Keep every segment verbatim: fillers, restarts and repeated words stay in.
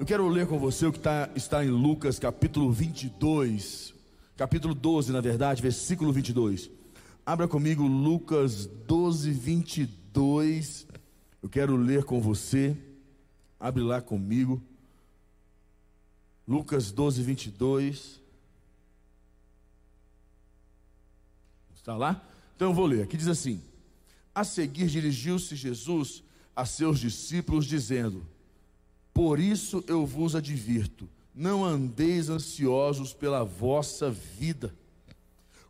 Eu quero ler com você o que tá, está em Lucas capítulo vinte e dois, capítulo doze na verdade, versículo vinte e dois. Abra comigo Lucas doze, vinte e dois. Eu quero ler com você. Abre lá comigo Lucas doze, vinte e dois. Está lá? Então eu vou ler, aqui diz assim: a seguir dirigiu-se Jesus a seus discípulos dizendo: por isso eu vos advirto, não andeis ansiosos pela vossa vida,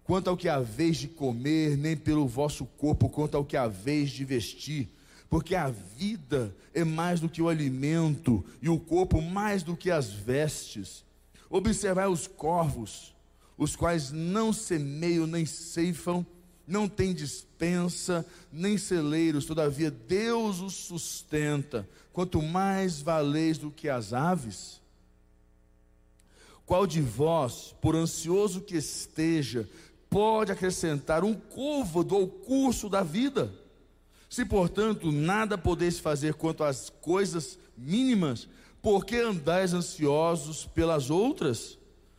quanto ao que haveis de comer, nem pelo vosso corpo, quanto ao que haveis de vestir, porque a vida é mais do que o alimento, e o corpo mais do que as vestes. Observai os corvos, os quais não semeiam nem ceifam, não tem despensa, nem celeiros, todavia Deus os sustenta, quanto mais valeis do que as aves. Qual de vós, por ansioso que esteja, pode acrescentar um côvado ao curso da vida? Se, portanto, nada podeis fazer quanto às coisas mínimas, por que andais ansiosos pelas outras?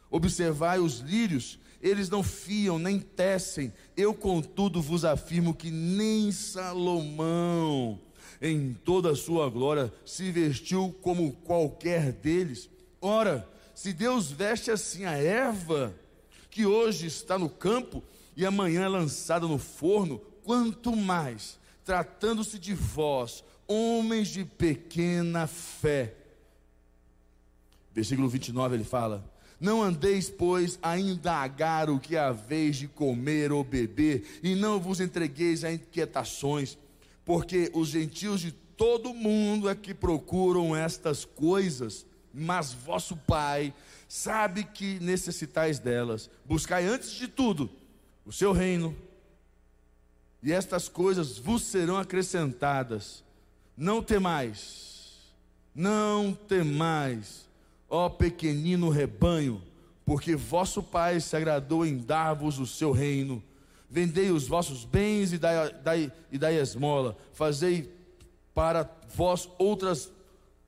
Observai os lírios, eles não fiam, nem tecem. Eu, contudo, vos afirmo que nem Salomão, em toda a sua glória, se vestiu como qualquer deles. Ora, se Deus veste assim a erva, que hoje está no campo e amanhã é lançada no forno, quanto mais, tratando-se de vós, homens de pequena fé. Versículo vinte e nove, ele fala: não andeis, pois, a indagar o que haveis de comer ou beber, e não vos entregueis a inquietações, porque os gentios de todo mundo é que procuram estas coisas, mas vosso Pai sabe que necessitais delas. Buscai antes de tudo o seu reino, e estas coisas vos serão acrescentadas. Não temais, não temais, ó pequenino rebanho, porque vosso Pai se agradou em dar-vos o seu reino. Vendei os vossos bens e dai, dai, e dai esmola. Fazei para vós outras,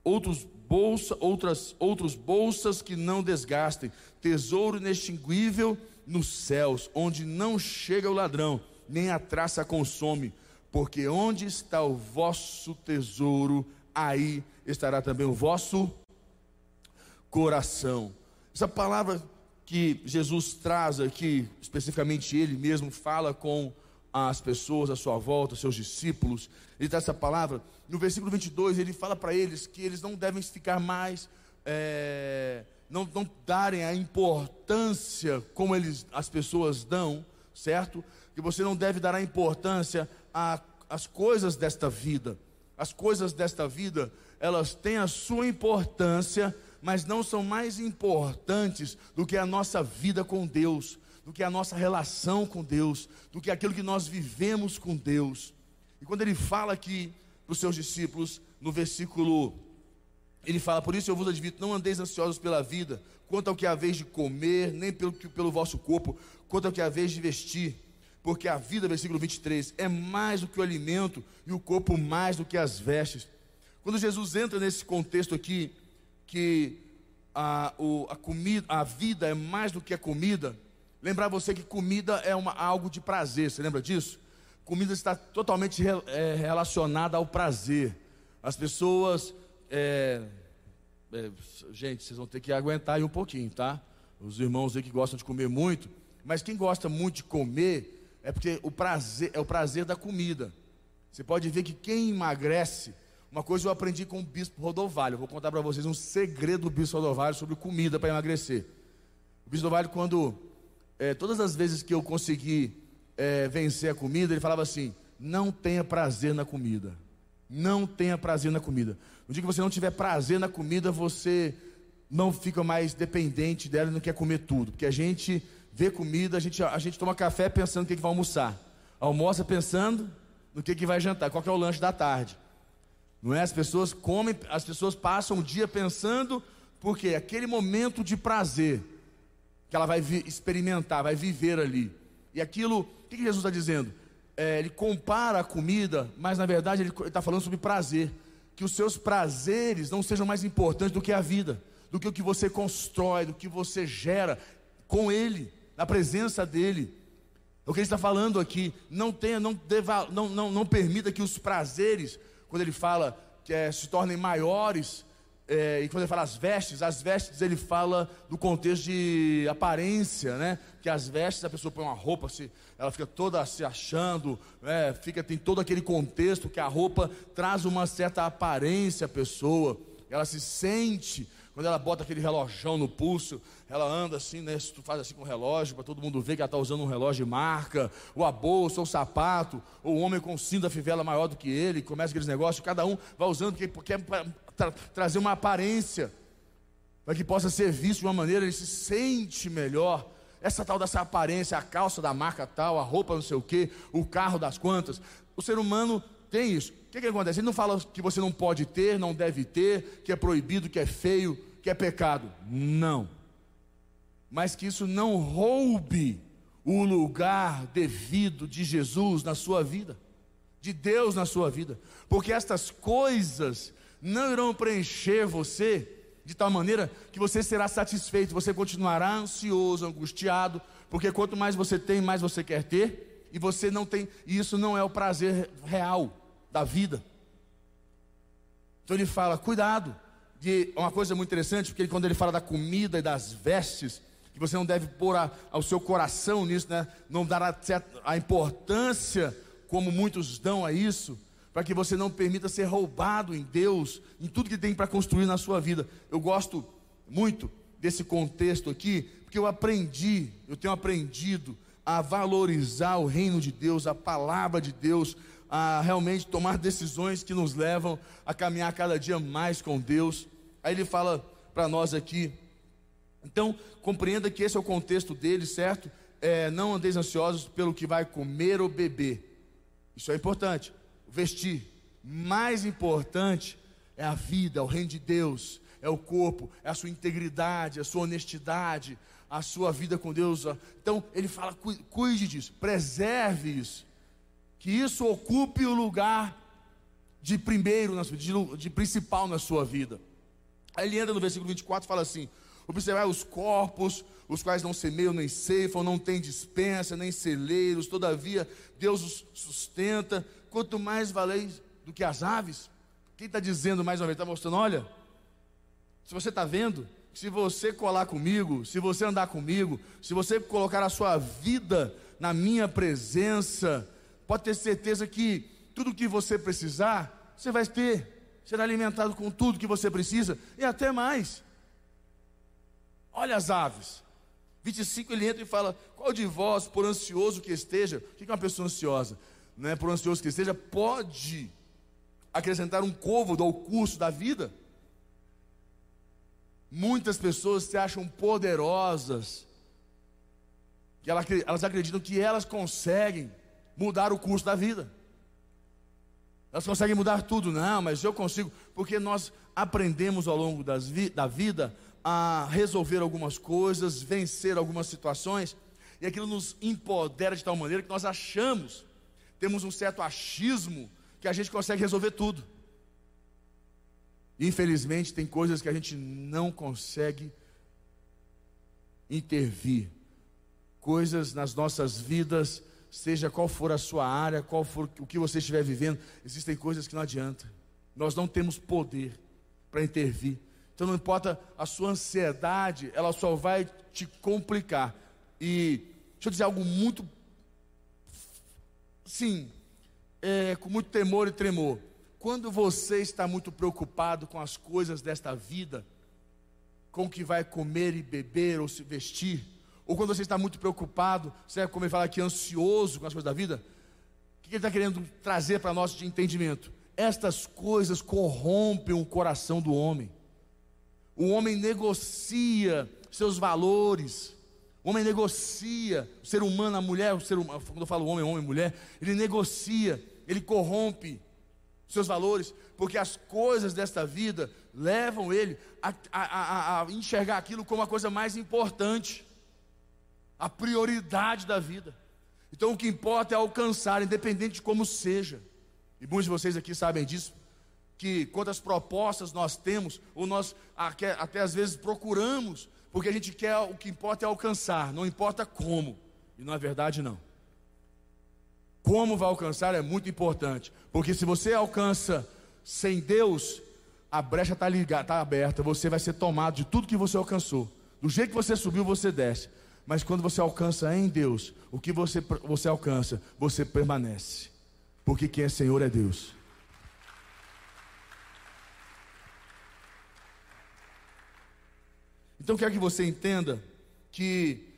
outros, bolsa, outras, outros bolsas que não desgastem, tesouro inextinguível nos céus, onde não chega o ladrão, nem a traça consome, porque onde está o vosso tesouro, aí estará também o vosso coração. Essa palavra que Jesus traz aqui, especificamente ele mesmo fala com as pessoas à sua volta, seus discípulos, ele traz essa palavra. No versículo vinte e dois ele fala para eles que eles não devem ficar mais, é, não, não darem a importância como eles, as pessoas dão, certo? Que você não deve dar a importância às coisas desta vida. As coisas desta vida, elas têm a sua importância, mas não são mais importantes do que a nossa vida com Deus, do que a nossa relação com Deus, do que aquilo que nós vivemos com Deus. E quando ele fala aqui para os seus discípulos, no versículo, ele fala: por isso eu vos advirto, não andeis ansiosos pela vida, quanto ao que haveis de comer, nem pelo, pelo vosso corpo, quanto ao que haveis de vestir, porque a vida, versículo vinte e três, é mais do que o alimento, e o corpo mais do que as vestes. Quando Jesus entra nesse contexto aqui, que a, o, a, comida, a vida é mais do que a comida, lembrar você que comida é uma, algo de prazer, você lembra disso? Comida está totalmente re, é, relacionada ao prazer. As pessoas, é, é, gente, vocês vão ter que aguentar aí um pouquinho, tá? Os irmãos aí que gostam de comer muito, mas quem gosta muito de comer, é porque o prazer, é o prazer da comida. Você pode ver que quem emagrece, uma coisa eu aprendi com o Bispo Rodovalho, eu vou contar para vocês um segredo do Bispo Rodovalho sobre comida para emagrecer. O Bispo Rodovalho, quando, é, todas as vezes que eu consegui é, vencer a comida, ele falava assim: não tenha prazer na comida, não tenha prazer na comida. No dia que você não tiver prazer na comida, você não fica mais dependente dela e não quer comer tudo, porque a gente vê comida, a gente, a gente toma café pensando no que, que vai almoçar, almoça pensando no que, que vai jantar, qual que é o lanche da tarde. Não é? As pessoas comem, as pessoas passam o dia pensando, porque aquele momento de prazer que ela vai vi, experimentar, vai viver ali. E aquilo, o que Jesus está dizendo? É, ele compara a comida, mas na verdade ele está falando sobre prazer. que os seus prazeres não sejam mais importantes do que a vida, do que o que você constrói, do que você gera com Ele, na presença dEle. É o que Ele está falando aqui. Não tenha, não deva, não, não, não permita que os prazeres, quando Ele fala que é, se tornem maiores, é, e quando Ele fala as vestes, as vestes Ele fala do contexto de aparência, né? Que as vestes, a pessoa põe uma roupa, se, ela fica toda se achando, né? Fica, tem todo aquele contexto que a roupa traz uma certa aparência à pessoa, ela se sente. Quando ela bota aquele relógio no pulso, ela anda assim, né? Tu faz assim com o relógio, para todo mundo ver que ela está usando um relógio de marca, ou a bolsa, ou o sapato, ou o homem com o cinto da fivela maior do que ele, começa aqueles negócios, cada um vai usando, porque quer tra trazer uma aparência, para que possa ser visto de uma maneira, ele se sente melhor. Essa tal dessa aparência, a calça da marca tal, a roupa não sei o quê, o carro das quantas, o ser humano tem isso. O que, que acontece? Ele não fala que você não pode ter, não deve ter, que é proibido, que é feio, que é pecado. Não. Mas que isso não roube o lugar devido de Jesus na sua vida, de Deus na sua vida. Porque estas coisas não irão preencher você de tal maneira que você será satisfeito, você continuará ansioso, angustiado, porque quanto mais você tem, mais você quer ter, e você não tem, e isso não é o prazer real da vida. Então ele fala, cuidado, e é uma coisa muito interessante, porque ele, quando ele fala da comida e das vestes, que você não deve pôr a, ao seu coração nisso, né? Não dar a, a importância, como muitos dão a isso, para que você não permita ser roubado em Deus, em tudo que tem para construir na sua vida. Eu gosto muito desse contexto aqui, porque eu aprendi, eu tenho aprendido a valorizar o reino de Deus, a palavra de Deus, a realmente tomar decisões que nos levam a caminhar cada dia mais com Deus. Aí ele fala para nós aqui, então compreenda que esse é o contexto dele, certo? É, não andeis ansiosos pelo que vai comer ou beber, isso é importante, vestir, mais importante é a vida, é o reino de Deus, é o corpo, é a sua integridade, a sua honestidade, a sua vida com Deus. Então ele fala, cuide disso, preserve isso, que isso ocupe o lugar de primeiro, de, de principal na sua vida. Aí ele entra no versículo vinte e quatro e fala assim, observai os corpos, os quais não semeiam nem ceifam, não têm dispensa, nem celeiros, todavia Deus os sustenta, quanto mais valeis do que as aves. Quem está dizendo mais uma vez, está mostrando, olha, se você está vendo, se você colar comigo, se você andar comigo, se você colocar a sua vida na minha presença, pode ter certeza que tudo que você precisar, você vai ter, será alimentado com tudo que você precisa, e até mais. Olha as aves, vinte e cinco ele entra e fala, qual de vós, por ansioso que esteja, o que é uma pessoa ansiosa? Não é, por ansioso que esteja, pode acrescentar um côvado ao curso da vida? Muitas pessoas se acham poderosas, que elas acreditam que elas conseguem mudar o curso da vida, elas conseguem mudar tudo. Não, mas eu consigo, porque nós aprendemos ao longo das vi da vida a resolver algumas coisas, vencer algumas situações, e aquilo nos empodera de tal maneira que nós achamos, temos um certo achismo, que a gente consegue resolver tudo. Infelizmente tem coisas que a gente não consegue intervir, coisas nas nossas vidas, seja qual for a sua área, qual for o que você estiver vivendo, existem coisas que não adianta, nós não temos poder para intervir. Então não importa a sua ansiedade, ela só vai te complicar. E deixa eu dizer algo muito, sim, é, com muito temor e tremor, quando você está muito preocupado com as coisas desta vida, com o que vai comer e beber ou se vestir, ou quando você está muito preocupado, você, como ele fala aqui, ansioso com as coisas da vida, o que ele está querendo trazer para nós de entendimento? Estas coisas corrompem o coração do homem, o homem negocia seus valores, o homem negocia, o ser humano, a mulher, o ser humano, quando eu falo homem, homem, mulher, ele negocia, ele corrompe seus valores, porque as coisas desta vida levam ele a, a, a, a enxergar aquilo como a coisa mais importante, a prioridade da vida. Então o que importa é alcançar, independente de como seja. E muitos de vocês aqui sabem disso, que quantas propostas nós temos, ou nós até, até às vezes procuramos, porque a gente quer, o que importa é alcançar, não importa como. E na verdade não. Como vai alcançar é muito importante, porque se você alcança sem Deus, a brecha está ligada, tá aberta, você vai ser tomado de tudo que você alcançou. Do jeito que você subiu, você desce. Mas quando você alcança em Deus, o que você, você alcança, você permanece. Porque quem é Senhor é Deus. Então eu quero que você entenda que,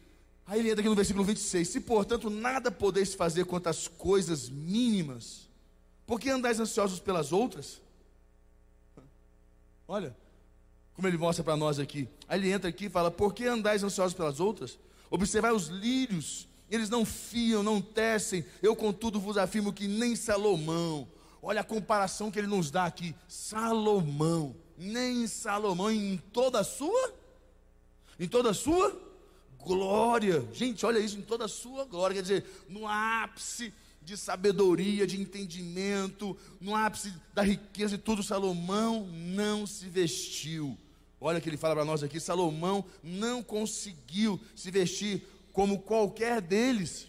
aí ele entra aqui no versículo vinte e seis, se portanto nada podeis fazer quanto às coisas mínimas, por que andais ansiosos pelas outras? Olha, como ele mostra para nós aqui, aí ele entra aqui e fala, por que andais ansiosos pelas outras? Observai os lírios, eles não fiam, não tecem, eu contudo vos afirmo que nem Salomão, olha a comparação que ele nos dá aqui, Salomão, nem Salomão em toda a sua, em toda a sua glória, gente, olha isso, em toda a sua glória, quer dizer, no ápice de sabedoria, de entendimento, no ápice da riqueza e tudo, Salomão não se vestiu, olha o que ele fala para nós aqui, Salomão não conseguiu se vestir como qualquer deles.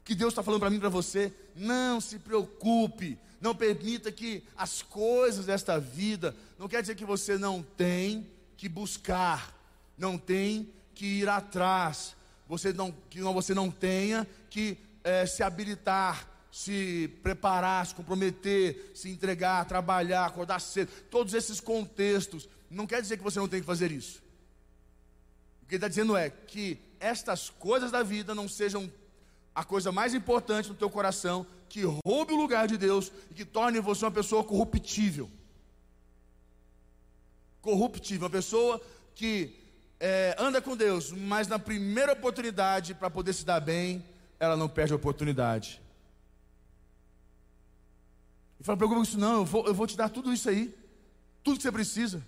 O que Deus está falando para mim e para você, não se preocupe, não permita que as coisas desta vida, não quer dizer que você não tem que buscar, não tem que ir atrás, você não, que você não tenha que é, se habilitar, se preparar, se comprometer, se entregar, trabalhar, acordar cedo, todos esses contextos, não quer dizer que você não tem que fazer isso. O que ele está dizendo é que estas coisas da vida não sejam a coisa mais importante no teu coração, que roube o lugar de Deus e que torne você uma pessoa corruptível. Corruptível, uma pessoa que é, anda com Deus, mas na primeira oportunidade para poder se dar bem, ela não perde a oportunidade. E fala, não preocupa com isso não, eu vou, eu vou te dar tudo isso aí, tudo que você precisa,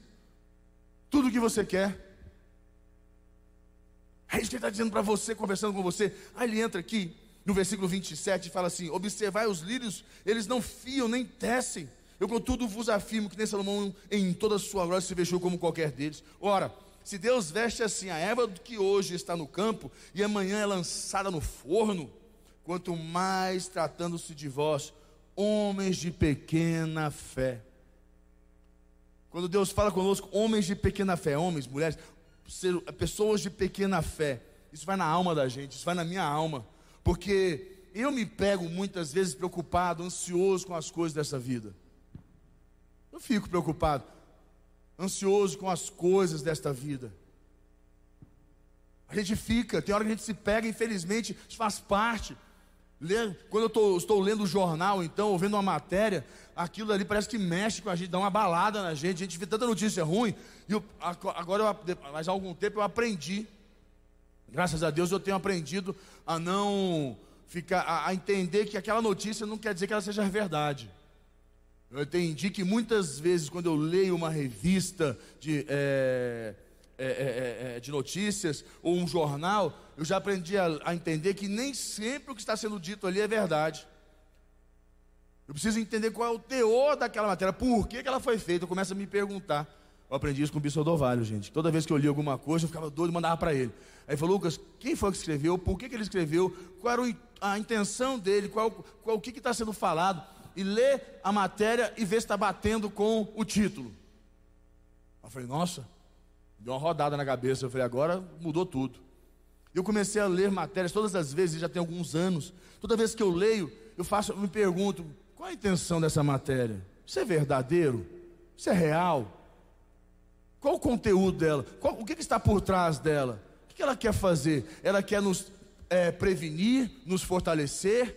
tudo que você quer. É isso que ele está dizendo para você, conversando com você. Aí ele entra aqui, no versículo vinte e sete, e fala assim, observai os lírios, eles não fiam, nem tecem. Eu contudo vos afirmo que nem Salomão em toda a sua glória se vestiu como qualquer deles. Ora, se Deus veste assim a erva que hoje está no campo, e amanhã é lançada no forno, quanto mais tratando-se de vós, homens de pequena fé. Quando Deus fala conosco, homens de pequena fé, homens, mulheres... Ser pessoas de pequena fé, isso vai na alma da gente, isso vai na minha alma, porque eu me pego muitas vezes preocupado, ansioso com as coisas dessa vida, eu fico preocupado, ansioso com as coisas desta vida, a gente fica, tem hora que a gente se pega, infelizmente, isso faz parte. Quando eu tô, estou lendo o jornal, então, ou vendo uma matéria, aquilo ali parece que mexe com a gente, dá uma balada na gente, a gente vê tanta notícia ruim, e eu, agora, eu, mas há algum tempo eu aprendi, graças a Deus eu tenho aprendido a não ficar, a, a entender que aquela notícia não quer dizer que ela seja verdade. Eu entendi que muitas vezes quando eu leio uma revista de... É, É, é, é, de notícias, ou um jornal, eu já aprendi a, a entender que nem sempre o que está sendo dito ali é verdade. Eu preciso entender qual é o teor daquela matéria, por que, que ela foi feita, eu começo a me perguntar. Eu aprendi isso com o Bispo Lucas, gente, toda vez que eu li alguma coisa, eu ficava doido e mandava para ele. Aí ele falou, Lucas, quem foi que escreveu, por que, que ele escreveu, qual era a intenção dele, qual, qual, o que está sendo falado, e ler a matéria e ver se está batendo com o título. Eu falei, nossa... Deu uma rodada na cabeça, eu falei, agora mudou tudo. Eu comecei a ler matérias, todas as vezes, já tem alguns anos, toda vez que eu leio, eu faço, eu me pergunto, qual a intenção dessa matéria? Isso é verdadeiro? Isso é real? Qual o conteúdo dela? Qual, o que, que está por trás dela? O que ela quer fazer? Ela quer nos é, prevenir, nos fortalecer,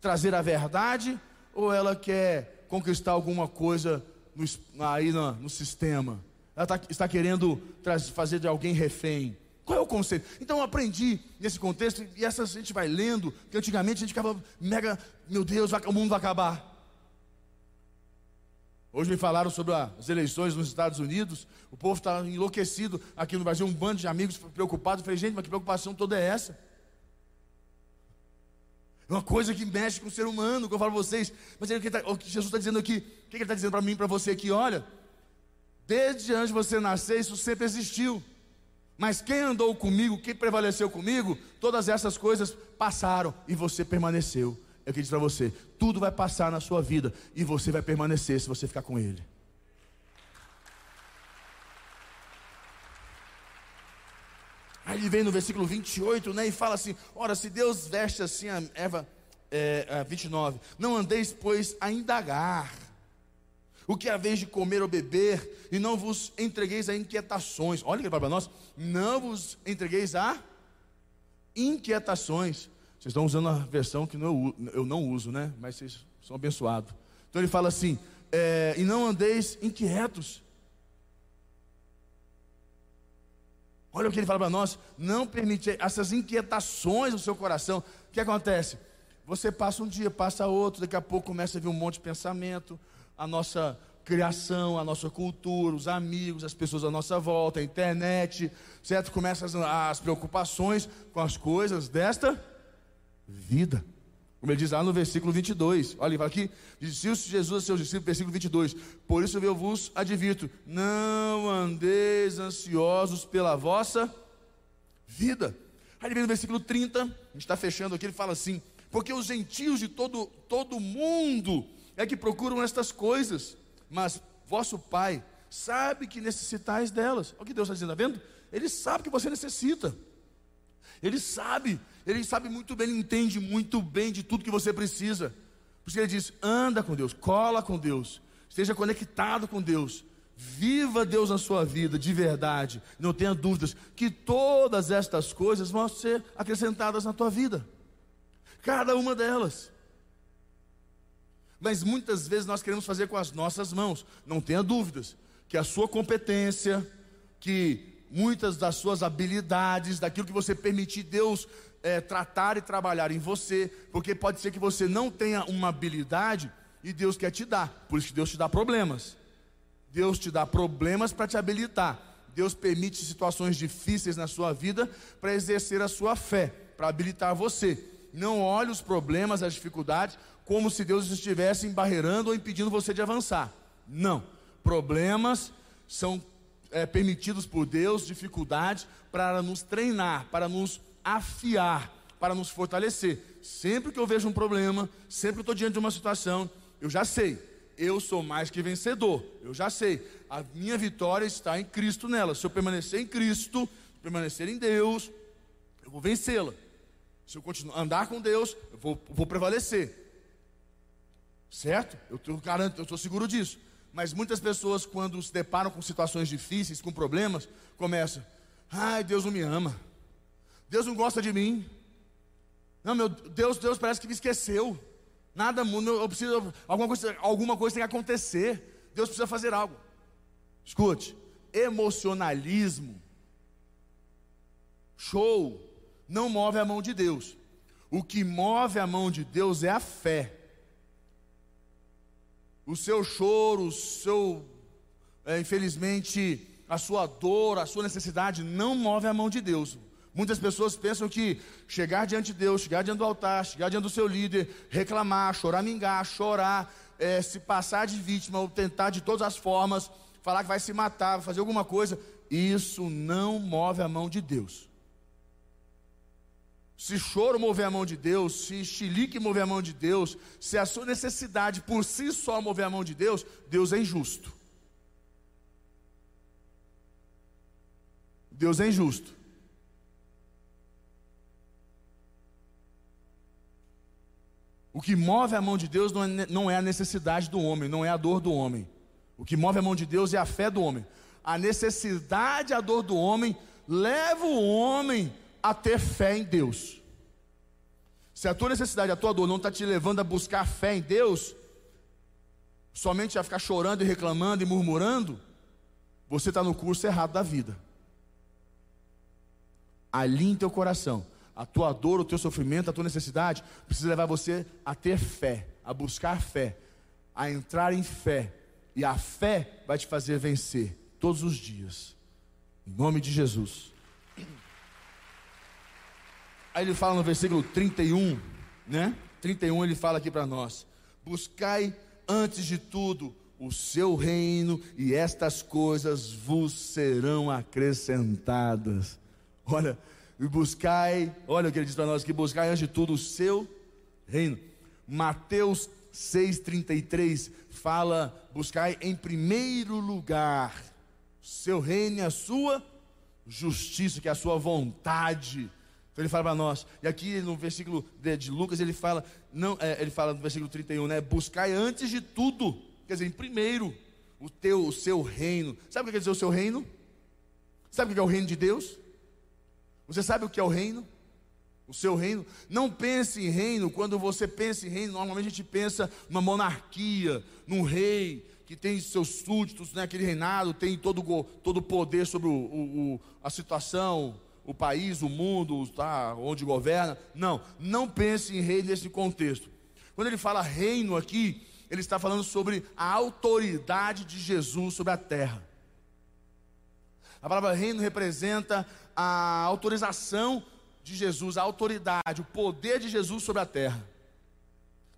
trazer a verdade, ou ela quer conquistar alguma coisa no, aí no, no sistema? Ela tá, está querendo fazer de alguém refém. Qual é o conceito? Então eu aprendi nesse contexto, e essas a gente vai lendo, que antigamente a gente ficava mega, meu Deus, o mundo vai acabar. Hoje me falaram sobre as eleições nos Estados Unidos, o povo está enlouquecido aqui no Brasil, um bando de amigos preocupados. Eu falei, gente, mas que preocupação toda é essa? É uma coisa que mexe com o ser humano, que eu falo a vocês. Mas ele, o que Jesus está dizendo aqui, o que ele está dizendo para mim, para você aqui? Olha, desde antes de você nascer, isso sempre existiu. Mas quem andou comigo, quem prevaleceu comigo, todas essas coisas passaram e você permaneceu. É o que diz para você: tudo vai passar na sua vida e você vai permanecer se você ficar com ele. Aí ele vem no versículo vinte e oito, né, e fala assim: ora, se Deus veste assim a Eva, é, a vinte e nove, não andeis, pois, a indagar o que é a vez de comer ou beber, e não vos entregueis a inquietações. Olha o que ele fala para nós: não vos entregueis a inquietações. Vocês estão usando a versão que eu, eu não uso, né, mas vocês são abençoados. Então ele fala assim, é, e não andeis inquietos. Olha o que ele fala para nós: não permite essas inquietações no seu coração. O que acontece? Você passa um dia, passa outro, daqui a pouco começa a vir um monte de pensamento. A nossa criação, a nossa cultura, os amigos, as pessoas à nossa volta, a internet, certo? Começam as, as preocupações com as coisas desta vida. Como ele diz lá no versículo vinte e dois, olha, ele fala aqui, disse-se Jesus a seus discípulos, versículo vinte e dois, por isso eu vos advirto, não andeis ansiosos pela vossa vida. Aí ele vem no versículo trinta, a gente está fechando aqui, ele fala assim, porque os gentios de todo, todo mundo é que procuram estas coisas, mas vosso Pai sabe que necessitais delas. Olha o que Deus está dizendo, está vendo? Ele sabe que você necessita. Ele sabe, Ele sabe muito bem, Ele entende muito bem de tudo que você precisa. Por isso que Ele diz, anda com Deus, cola com Deus, esteja conectado com Deus, viva Deus na sua vida, de verdade. Não tenha dúvidas que todas estas coisas vão ser acrescentadas na tua vida, cada uma delas. Mas muitas vezes nós queremos fazer com as nossas mãos. Não tenha dúvidas que a sua competência, que muitas das suas habilidades, daquilo que você permitir Deus é, tratar e trabalhar em você, porque pode ser que você não tenha uma habilidade e Deus quer te dar. Por isso que Deus te dá problemas. Deus te dá problemas para te habilitar. Deus permite situações difíceis na sua vida para exercer a sua fé, para habilitar você. Não olhe os problemas, as dificuldades, como se Deus estivesse embarreirando ou impedindo você de avançar. Não, problemas são É, permitidos por Deus, dificuldades, para nos treinar, para nos afiar, para nos fortalecer. Sempre que eu vejo um problema, sempre que eu estou diante de uma situação, eu já sei, eu sou mais que vencedor, eu já sei, a minha vitória está em Cristo nela. Se eu permanecer em Cristo, permanecer em Deus, eu vou vencê-la. Se eu continuar andar com Deus, eu vou, vou prevalecer, certo? Eu tô, garanto, eu estou seguro disso. Mas muitas pessoas, quando se deparam com situações difíceis, com problemas, começam: ai, Deus não me ama, Deus não gosta de mim, não, meu Deus, Deus parece que me esqueceu, nada muda, eu preciso, alguma coisa, alguma coisa tem que acontecer, Deus precisa fazer algo. Escute, emocionalismo, show, não move a mão de Deus. O que move a mão de Deus é a fé. O seu choro, o seu, é, infelizmente, a sua dor, a sua necessidade não move a mão de Deus. Muitas pessoas pensam que chegar diante de Deus, chegar diante do altar, chegar diante do seu líder, reclamar, choramingar, chorar, é, se passar de vítima ou tentar de todas as formas, falar que vai se matar, vai fazer alguma coisa, isso não move a mão de Deus. Se choro mover a mão de Deus, se chilique mover a mão de Deus, se a sua necessidade por si só mover a mão de Deus, Deus é injusto. Deus é injusto. O que move a mão de Deus não é, não é a necessidade do homem, não é a dor do homem. O que move a mão de Deus é a fé do homem. A necessidade, a dor do homem, leva o homem a ter fé em Deus. Se a tua necessidade, a tua dor não está te levando a buscar fé em Deus, somente a ficar chorando e reclamando e murmurando, você está no curso errado da vida. Alinhe teu coração. A tua dor, o teu sofrimento, a tua necessidade precisa levar você a ter fé, a buscar fé, a entrar em fé, e a fé vai te fazer vencer todos os dias, em nome de Jesus. Aí ele fala no versículo trinta e um, né? trinta e um ele fala aqui para nós: buscai antes de tudo o seu reino, e estas coisas vos serão acrescentadas. Olha, e buscai, olha o que ele diz para nós aqui: buscai antes de tudo o seu reino. Mateus seis, trinta e três fala: buscai em primeiro lugar o seu reino e a sua justiça, que é a sua vontade. Então ele fala para nós, e aqui no versículo de, de Lucas ele fala, não, é, ele fala no versículo trinta e um, né? Buscai antes de tudo, quer dizer, em primeiro o teu, o seu reino. Sabe o que quer dizer o seu reino? Sabe o que é o reino de Deus? Você sabe o que é o reino? O seu reino. Não pense em reino. Quando você pensa em reino, normalmente a gente pensa numa monarquia, num rei que tem seus súditos, né? Aquele reinado tem todo o todo poder sobre o, o, o, a situação, o país, o mundo, tá? Onde governa. Não, não pense em rei nesse contexto. Quando ele fala reino aqui, ele está falando sobre a autoridade de Jesus sobre a terra. A palavra reino representa a autorização de Jesus, a autoridade, o poder de Jesus sobre a terra.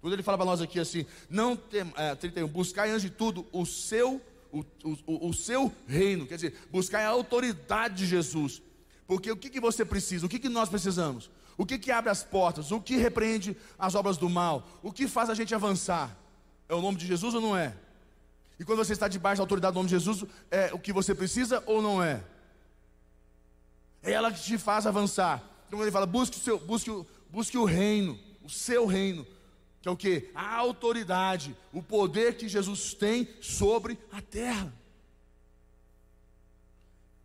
Quando ele fala para nós aqui assim, não tem, é, trinta e um, buscai antes de tudo o seu, o, o, o seu reino, quer dizer, buscai a autoridade de Jesus, porque o que, que você precisa, o que, que nós precisamos, o que, que abre as portas, o que repreende as obras do mal, o que faz a gente avançar, é o nome de Jesus ou não é? E quando você está debaixo da autoridade do nome de Jesus, é o que você precisa ou não é? É ela que te faz avançar. Então ele fala, busque o, seu, busque, o, busque o reino, o seu reino, que é o que? A autoridade, o poder que Jesus tem sobre a terra.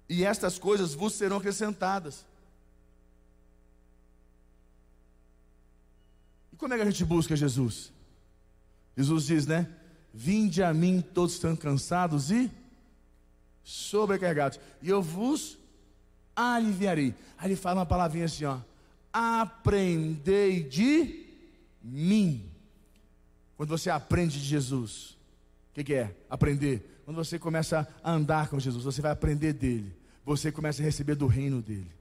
E estas coisas vos serão acrescentadas. E como é que a gente busca Jesus? Jesus diz, né? Vinde a mim todos que estão cansados e sobrecarregados, e eu vos aliviarei. Aí ele fala uma palavrinha assim, ó: aprendei de mim. Quando você aprende de Jesus, o que, que é? Aprender. Quando você começa a andar com Jesus, você vai aprender dele, você começa a receber do reino dele.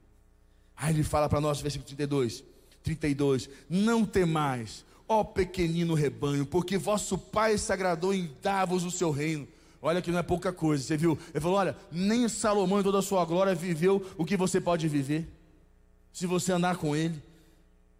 Aí ele fala para nós, versículo trinta e dois, trinta e dois, não temais, ó pequenino rebanho, porque vosso Pai se agradou em dar-vos o seu reino. Olha que não é pouca coisa, você viu? Ele falou, olha, nem Salomão em toda a sua glória viveu o que você pode viver, se você andar com ele.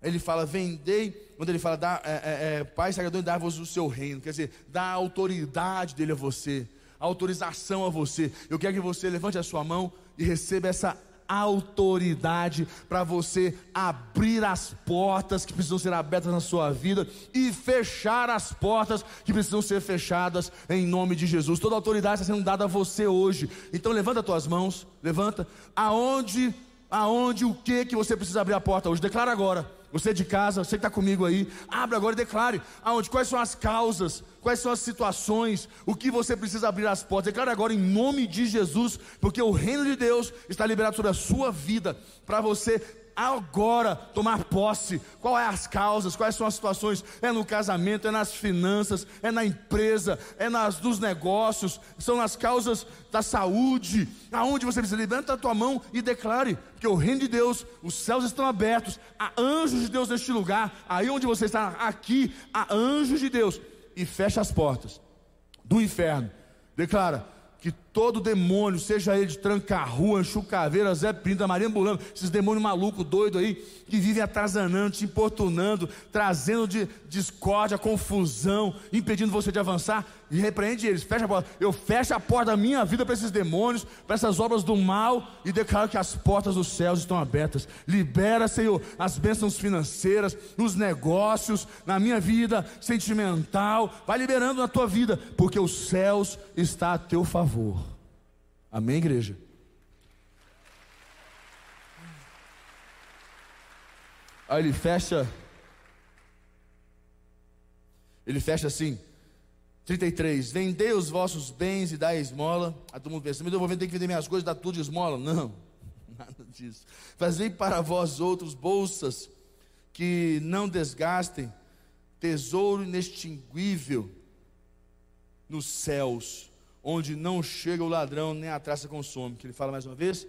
Ele fala, vendei, quando ele fala, dá, é, é, é, Pai se agradou em dar-vos o seu reino, quer dizer, dá a autoridade dele a você, a autorização a você. Eu quero que você levante a sua mão e receba essa autoridade para você abrir as portas que precisam ser abertas na sua vida e fechar as portas que precisam ser fechadas em nome de Jesus. Toda autoridade está sendo dada a você hoje. Então levanta as tuas mãos, levanta. Aonde, aonde, o que que você precisa abrir a porta hoje? Declara agora. Você de casa, você que está comigo aí, abre agora e declare aonde, quais são as causas, quais são as situações, o que você precisa abrir as portas. Declare agora em nome de Jesus, porque o reino de Deus está liberado sobre a sua vida, para você agora tomar posse. Qual é as causas, quais são as situações? É no casamento, é nas finanças, é na empresa, é nas, nos negócios, são nas causas da saúde. Aonde você precisa, levanta a tua mão e declare, porque o reino de Deus, os céus estão abertos, há anjos de Deus neste lugar. Aí onde você está, aqui, há anjos de Deus, e fecha as portas do inferno. Declara que todo demônio, seja ele de tranca-rua, chucaveira, Zé Pinta, Maria Ambulância, esses demônios malucos, doidos aí, que vivem atazanando, te importunando, trazendo de discórdia, confusão, impedindo você de avançar, e repreende eles, fecha a porta. Eu fecho a porta da minha vida para esses demônios, para essas obras do mal, e declaro que as portas dos céus estão abertas. Libera, Senhor, as bênçãos financeiras, nos negócios, na minha vida sentimental, vai liberando na tua vida, porque os céus está a teu favor. Amém, igreja? Aí ele fecha, ele fecha assim, trinta e três, vendei os vossos bens e dai esmola. A todo mundo pensa, mas eu vou vender, que vender minhas coisas e dar tudo de esmola? Não, nada disso. Fazei para vós outros bolsas que não desgastem, tesouro inextinguível nos céus, onde não chega o ladrão, nem a traça consome. Que ele fala mais uma vez,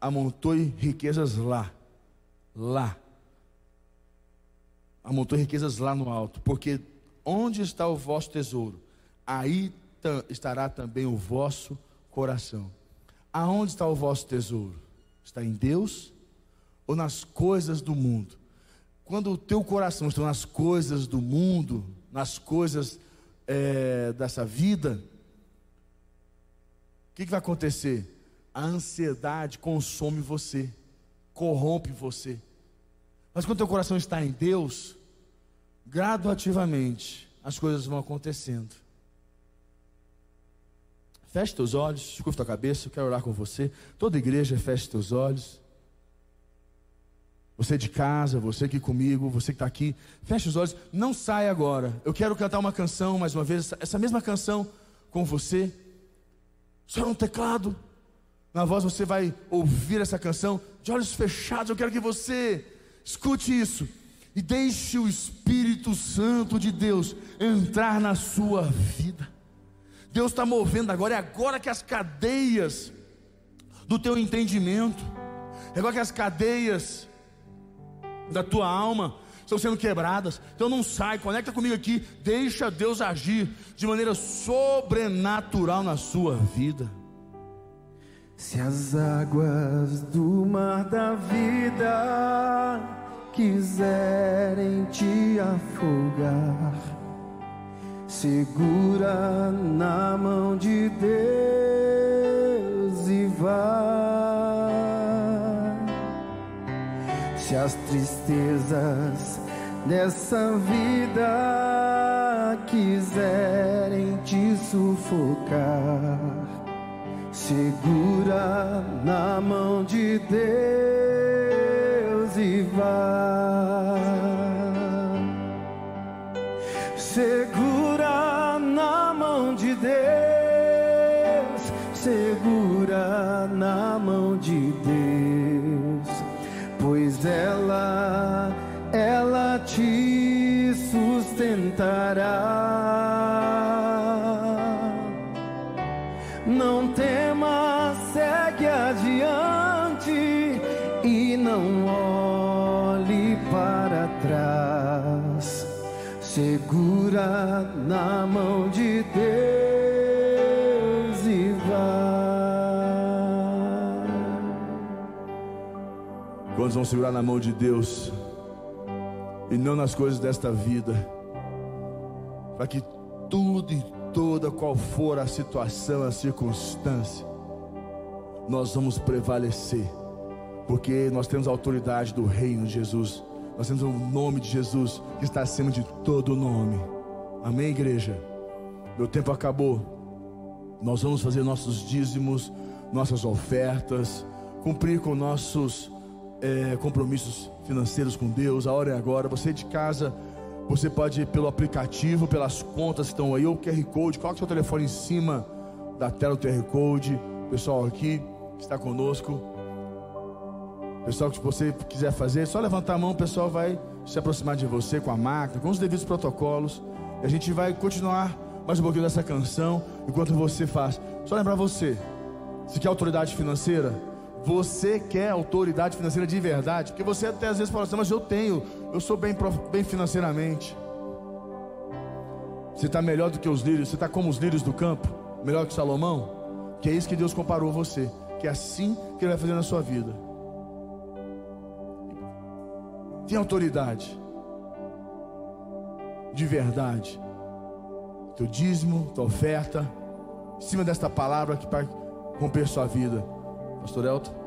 amontoe riquezas lá, lá, amontou riquezas lá no alto, porque onde está o vosso tesouro, aí estará também o vosso coração. Aonde está o vosso tesouro? Está em Deus ou nas coisas do mundo? Quando o teu coração está nas coisas do mundo, nas coisas é, dessa vida, o que, que vai acontecer? A ansiedade consome você, corrompe você. Mas quando o teu coração está em Deus, graduativamente as coisas vão acontecendo. Feche teus olhos, curva tua cabeça, eu quero orar com você. Toda igreja, feche teus olhos. Você de casa, você aqui comigo, você que está aqui, feche os olhos, não sai agora. Eu quero cantar uma canção mais uma vez, essa mesma canção com você. Só no teclado, na voz você vai ouvir essa canção de olhos fechados. Eu quero que você escute isso e deixe o Espírito Santo de Deus entrar na sua vida. Deus está movendo agora, é agora que as cadeias do teu entendimento, é agora que as cadeias da tua alma estão sendo quebradas. Então não sai, conecta comigo aqui, deixa Deus agir de maneira sobrenatural na sua vida. Se as águas do mar da vida quiserem te afogar, segura na mão de Deus e vai. Se as tristezas dessa vida quiserem te sufocar, segura na mão de Deus e vai. Segura na mão de Deus, segura na mão de Deus, pois ela, ela te sustentará. Não tema, segue adiante e não olhe para trás. Segura na mão de Deus e vai. Quantos vão segurar na mão de Deus e não nas coisas desta vida, para que tudo e toda qual for a situação, a circunstância, nós vamos prevalecer, porque nós temos a autoridade do reino de Jesus. Nós temos o nome de Jesus, que está acima de todo nome. Amém, igreja? Meu tempo acabou. Nós vamos fazer nossos dízimos, nossas ofertas, cumprir com nossos é, compromissos financeiros com Deus. A hora é agora. Você de casa, você pode ir pelo aplicativo, pelas contas que estão aí, ou Q R Code. Coloque seu telefone em cima da tela do Q R Code. O pessoal aqui que está conosco, pessoal, que se você quiser fazer, só levantar a mão, o pessoal vai se aproximar de você com a máquina, com os devidos protocolos. E a gente vai continuar mais um pouquinho dessa canção, enquanto você faz. Só lembrar você, se quer autoridade financeira, você quer autoridade financeira de verdade, porque você até às vezes fala assim, mas eu tenho, eu sou bem, bem financeiramente. Você está melhor do que os lírios, você está como os lírios do campo, melhor que Salomão, que é isso que Deus comparou você, que é assim que Ele vai fazer na sua vida. Tem autoridade de verdade, teu dízimo, tua oferta, em cima desta palavra que vai romper sua vida. Pastor Elton.